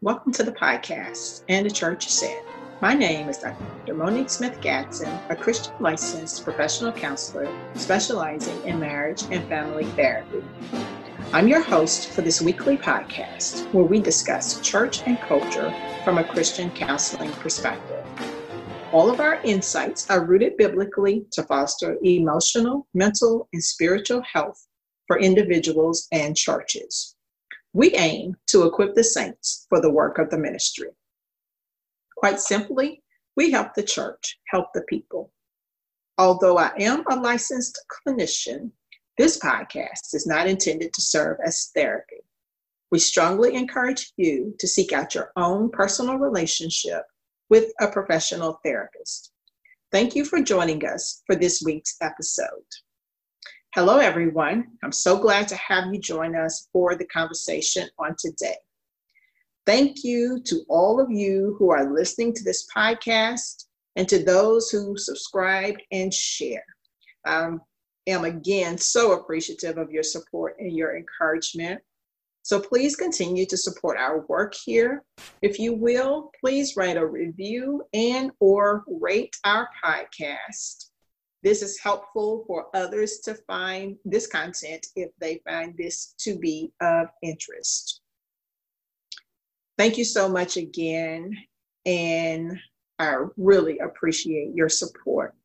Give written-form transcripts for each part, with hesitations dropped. Welcome to the podcast, And the Church Said. My name is Dr. Monique Smith Gadsden, a Christian licensed professional counselor specializing in marriage and family therapy. I'm your host for this weekly podcast where we discuss church and culture from a Christian counseling perspective. All of our insights are rooted biblically to foster emotional, mental, and spiritual health for individuals and churches. We aim to equip the saints for the work of the ministry. Quite simply, we help the church help the people. Although I am a licensed clinician, this podcast is not intended to serve as therapy. We strongly encourage you to seek out your own personal relationship with a professional therapist. Thank you for joining us for this week's episode. Hello, everyone. I'm so glad to have you join us for the conversation on today. Thank you to all of you who are listening to this podcast and to those who subscribed and share. I am again so appreciative of your support and your encouragement. So please continue to support our work here. If you will, please write a review and or rate our podcast. This is helpful for others to find this content if they find this to be of interest. Thank you so much again, and I really appreciate your support.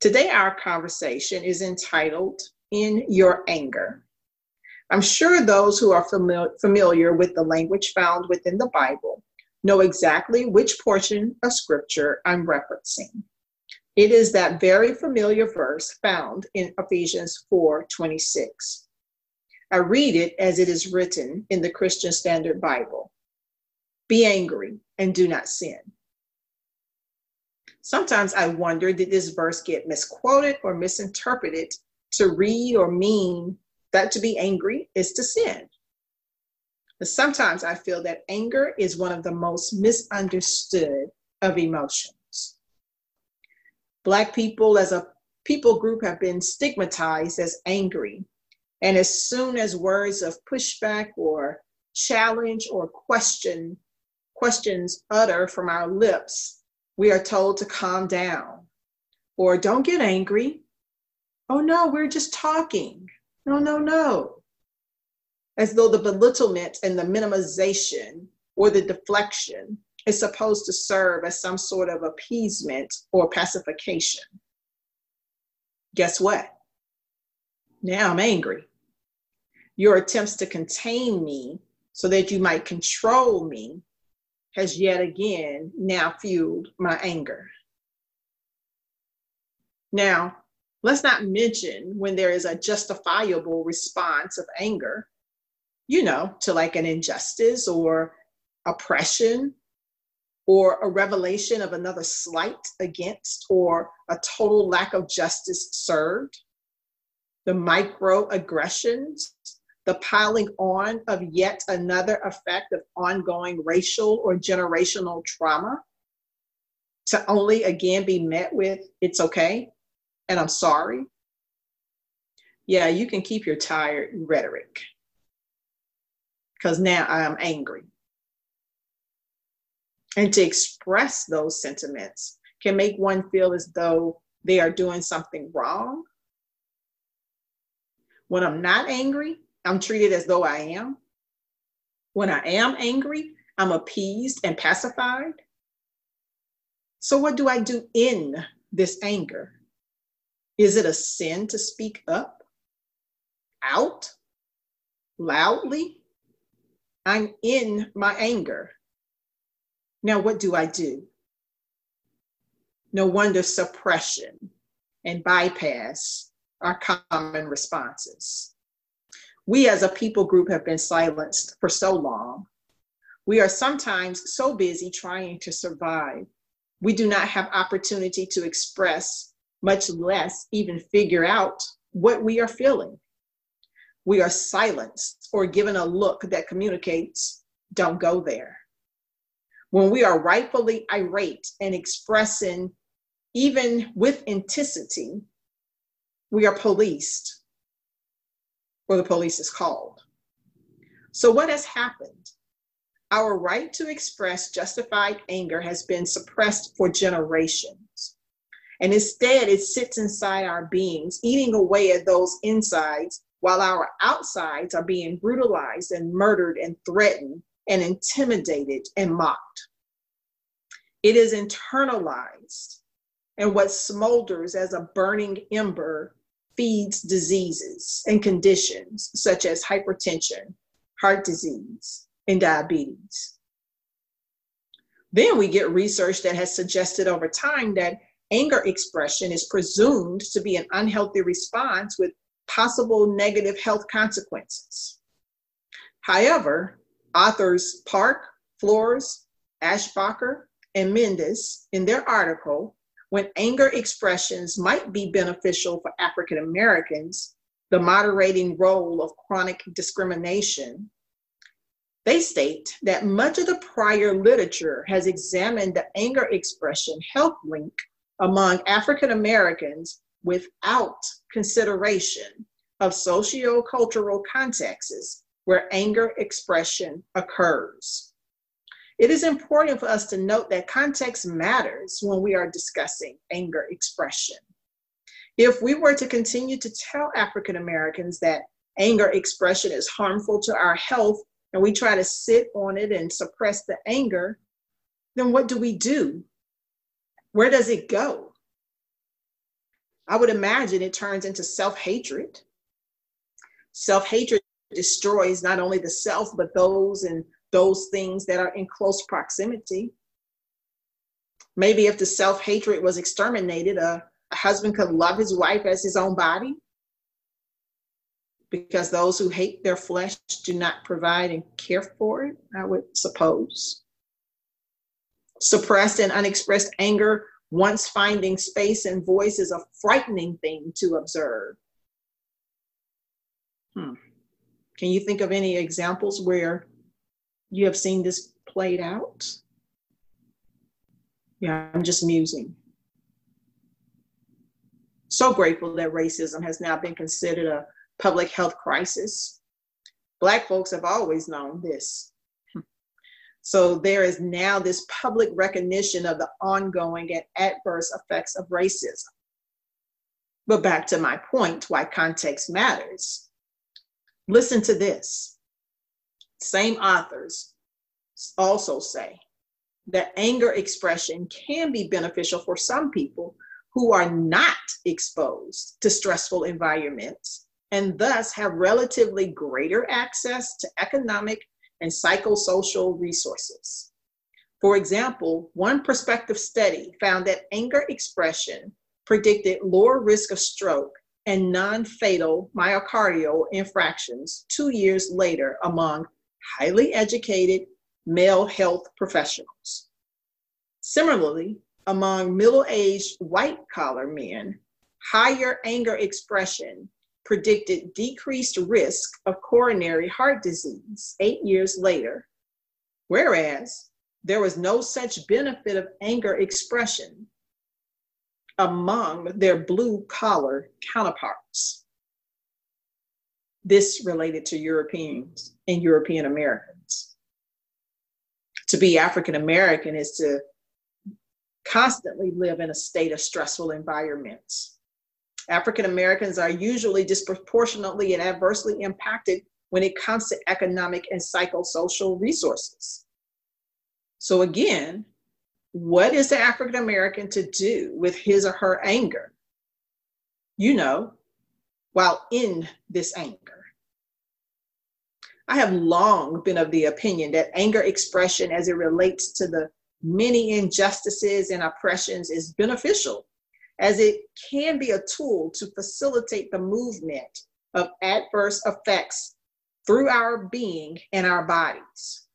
Today, our conversation is entitled, In Your Anger. I'm sure those who are familiar with the language found within the Bible know exactly which portion of Scripture I'm referencing. It is that very familiar verse found in Ephesians 4:26. I read it as it is written in the Christian Standard Bible. Be angry and do not sin. Sometimes I wonder, did this verse get misquoted or misinterpreted to read or mean that to be angry is to sin? But sometimes I feel that anger is one of the most misunderstood of emotions. Black people as a people group have been stigmatized as angry. And as soon as words of pushback or challenge or questions uttered from our lips, we are told to calm down or don't get angry. Oh no, we're just talking. No. As though the belittlement and the minimization or the deflection is supposed to serve as some sort of appeasement or pacification. Guess what? Now I'm angry. Your attempts to contain me so that you might control me has yet again now fueled my anger. Now, let's not mention when there is a justifiable response of anger, to like an injustice or oppression, or a revelation of another slight against, or a total lack of justice served, the microaggressions, the piling on of yet another effect of ongoing racial or generational trauma, to only again be met with, it's okay, and I'm sorry. Yeah, you can keep your tired rhetoric, because now I am angry. And to express those sentiments can make one feel as though they are doing something wrong. When I'm not angry, I'm treated as though I am. When I am angry, I'm appeased and pacified. So what do I do in this anger? Is it a sin to speak up, out, loudly? I'm in my anger. Now, what do I do? No wonder suppression and bypass are common responses. We as a people group have been silenced for so long. We are sometimes so busy trying to survive. We do not have opportunity to express, much less even figure out what we are feeling. We are silenced or given a look that communicates, don't go there. When we are rightfully irate and expressing, even with intensity, we are policed, or the police is called. So what has happened? Our right to express justified anger has been suppressed for generations. And instead, it sits inside our beings, eating away at those insides, while our outsides are being brutalized and murdered and threatened and intimidated and mocked. It is internalized, and what smolders as a burning ember feeds diseases and conditions such as hypertension, heart disease, and diabetes. Then we get research that has suggested over time that anger expression is presumed to be an unhealthy response with possible negative health consequences. However, authors Park, Flores, Ashbacher, and Mendes, in their article, When Anger Expressions Might Be Beneficial for African Americans, The Moderating Role of Chronic Discrimination, they state that much of the prior literature has examined the anger expression health link among African Americans without consideration of socio-cultural contexts where anger expression occurs. It is important for us to note that context matters when we are discussing anger expression. If we were to continue to tell African Americans that anger expression is harmful to our health, and we try to sit on it and suppress the anger, then what do? Where does it go? I would imagine it turns into self-hatred. Self-hatred destroys not only the self, but those and those things that are in close proximity. Maybe if the self-hatred was exterminated, a husband could love his wife as his own body, because those who hate their flesh do not provide and care for it, I would suppose. Suppressed and unexpressed anger, once finding space and voice, is a frightening thing to observe. Can you think of any examples where you have seen this played out? Yeah, I'm just musing. So grateful that racism has now been considered a public health crisis. Black folks have always known this. So there is now this public recognition of the ongoing and adverse effects of racism. But back to my point, why context matters. Listen to this. Same authors also say that anger expression can be beneficial for some people who are not exposed to stressful environments and thus have relatively greater access to economic and psychosocial resources. For example, one prospective study found that anger expression predicted lower risk of stroke and non-fatal myocardial infarctions 2 years later among highly educated male health professionals. Similarly, among middle-aged white-collar men, higher anger expression predicted decreased risk of coronary heart disease 8 years later, whereas there was no such benefit of anger expression among their blue-collar counterparts. This related to Europeans and European Americans. To be African American is to constantly live in a state of stressful environments. African Americans are usually disproportionately and adversely impacted when it comes to economic and psychosocial resources. So again, what is the African American to do with his or her anger? While in this anger, I have long been of the opinion that anger expression as it relates to the many injustices and oppressions is beneficial, as it can be a tool to facilitate the movement of adverse effects through our being and our bodies.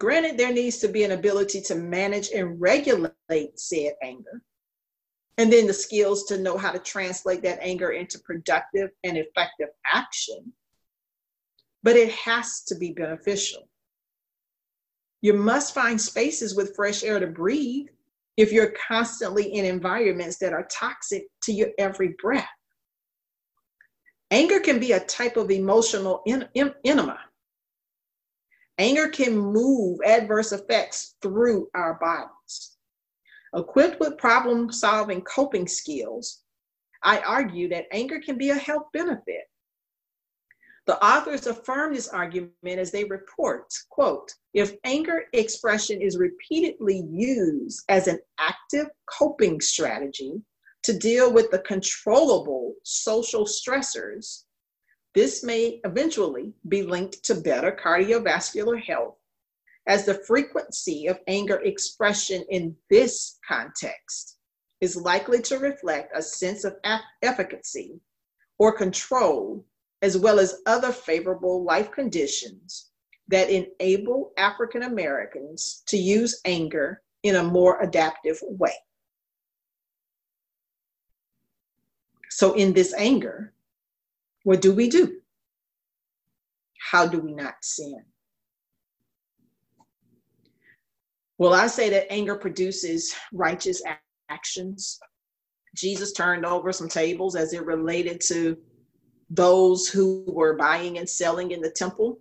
Granted, there needs to be an ability to manage and regulate said anger, and then the skills to know how to translate that anger into productive and effective action, but it has to be beneficial. You must find spaces with fresh air to breathe if you're constantly in environments that are toxic to your every breath. Anger can be a type of emotional enema. Anger can move adverse effects through our bodies. Equipped with problem-solving coping skills, I argue that anger can be a health benefit. The authors affirm this argument as they report, quote, if anger expression is repeatedly used as an active coping strategy to deal with the controllable social stressors, this may eventually be linked to better cardiovascular health, as the frequency of anger expression in this context is likely to reflect a sense of efficacy or control, as well as other favorable life conditions that enable African Americans to use anger in a more adaptive way. So in this anger, what do we do? How do we not sin? Well, I say that anger produces righteous actions. Jesus turned over some tables as it related to those who were buying and selling in the temple.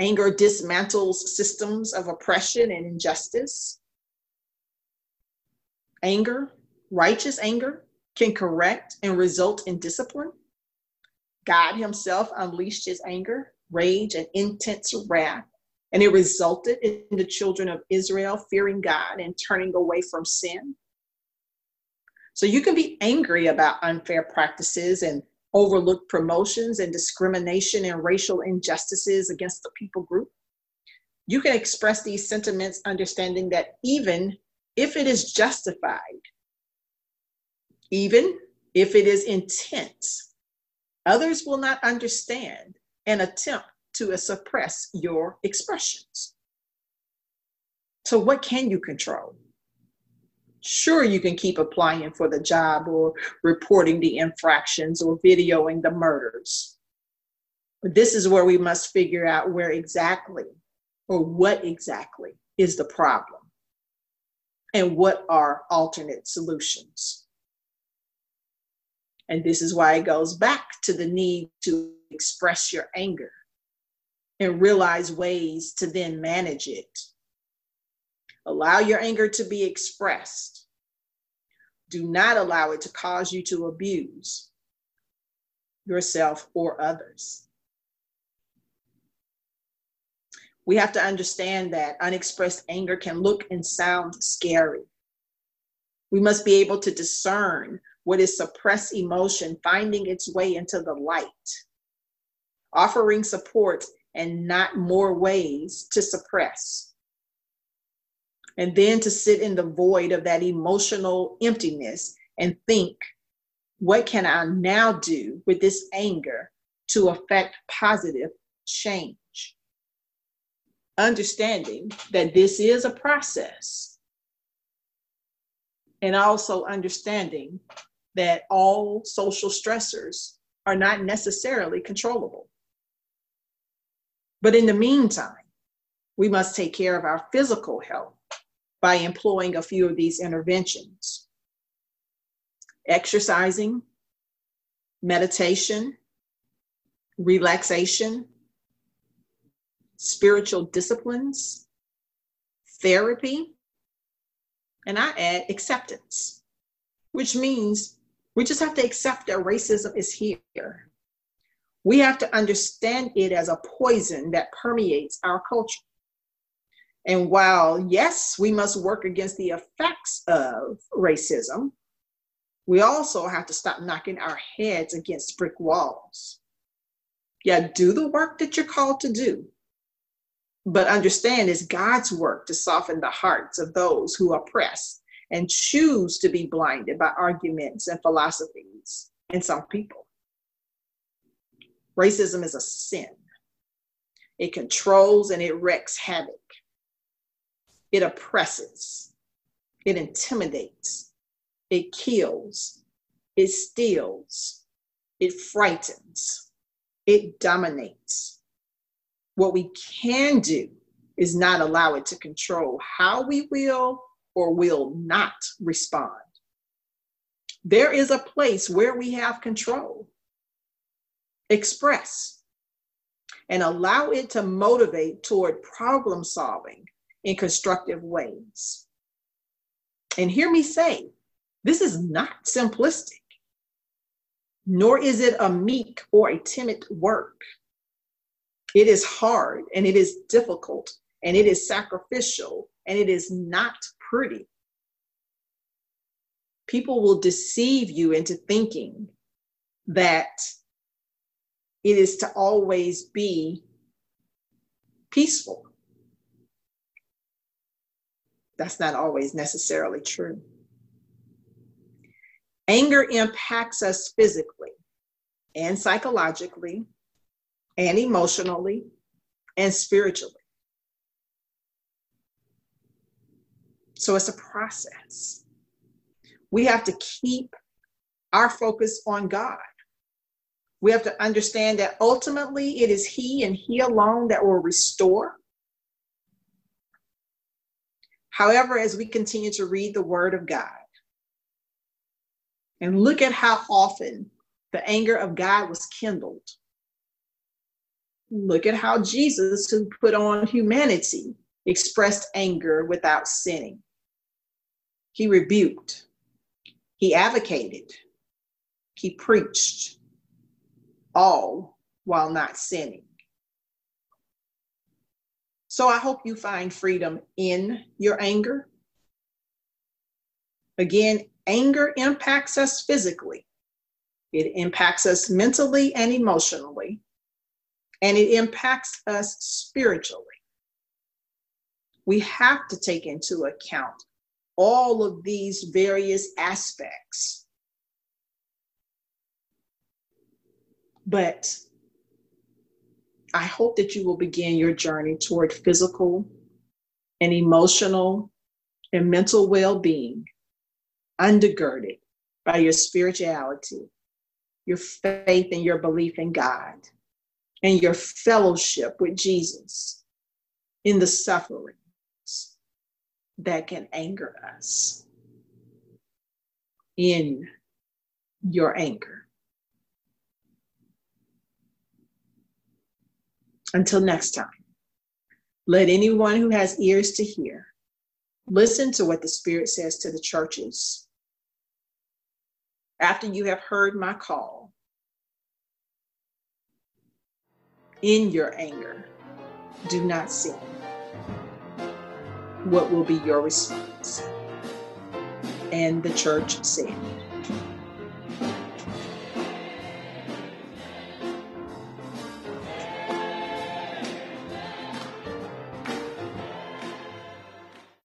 Anger dismantles systems of oppression and injustice. Anger, righteous anger, can correct and result in discipline. God himself unleashed his anger, rage, and intense wrath, and it resulted in the children of Israel fearing God and turning away from sin. So you can be angry about unfair practices and overlooked promotions and discrimination and racial injustices against the people group. You can express these sentiments understanding that even if it is justified, even if it is intense, others will not understand and attempt to suppress your expressions. So what can you control? Sure, you can keep applying for the job or reporting the infractions or videoing the murders. But this is where we must figure out where exactly or what exactly is the problem and what are alternate solutions. And this is why it goes back to the need to express your anger and realize ways to then manage it. Allow your anger to be expressed. Do not allow it to cause you to abuse yourself or others. We have to understand that unexpressed anger can look and sound scary. We must be able to discern what is suppressed emotion finding its way into the light, offering support and not more ways to suppress. And then to sit in the void of that emotional emptiness and think, what can I now do with this anger to affect positive change? Understanding that this is a process, and also understanding that all social stressors are not necessarily controllable. But in the meantime, we must take care of our physical health by employing a few of these interventions. Exercising, meditation, relaxation, spiritual disciplines, therapy, and I add acceptance, which means we just have to accept that racism is here. We have to understand it as a poison that permeates our culture. And while, yes, we must work against the effects of racism, we also have to stop knocking our heads against brick walls. Yeah, do the work that you're called to do, but understand it's God's work to soften the hearts of those who oppress and choose to be blinded by arguments and philosophies in some people. Racism is a sin. It controls and it wreaks havoc. It oppresses, it intimidates, it kills, it steals, it frightens, it dominates. What we can do is not allow it to control how we will or will not respond. There is a place where we have control. Express. and allow it to motivate toward problem solving in constructive ways. And hear me say, this is not simplistic, nor is it a meek or a timid work. It is hard, and it is difficult, and it is sacrificial, and it is not pretty. People will deceive you into thinking that it is to always be peaceful. That's not always necessarily true. Anger impacts us physically and psychologically and emotionally and spiritually. So it's a process. We have to keep our focus on God. We have to understand that ultimately it is He and He alone that will restore. However, as we continue to read the Word of God and look at how often the anger of God was kindled. Look at how Jesus, who put on humanity, expressed anger without sinning. He rebuked. He advocated. He preached. All while not sinning. So I hope you find freedom in your anger. Again, anger impacts us physically. It impacts us mentally and emotionally. And it impacts us spiritually. We have to take into account all of these various aspects. But I hope that you will begin your journey toward physical and emotional and mental well-being, undergirded by your spirituality, your faith and your belief in God, and your fellowship with Jesus in the sufferings that can anger us. In your anger. Until next time, let anyone who has ears to hear, listen to what the Spirit says to the churches. After you have heard my call, in your anger, do not sin. What will be your response? And the church said.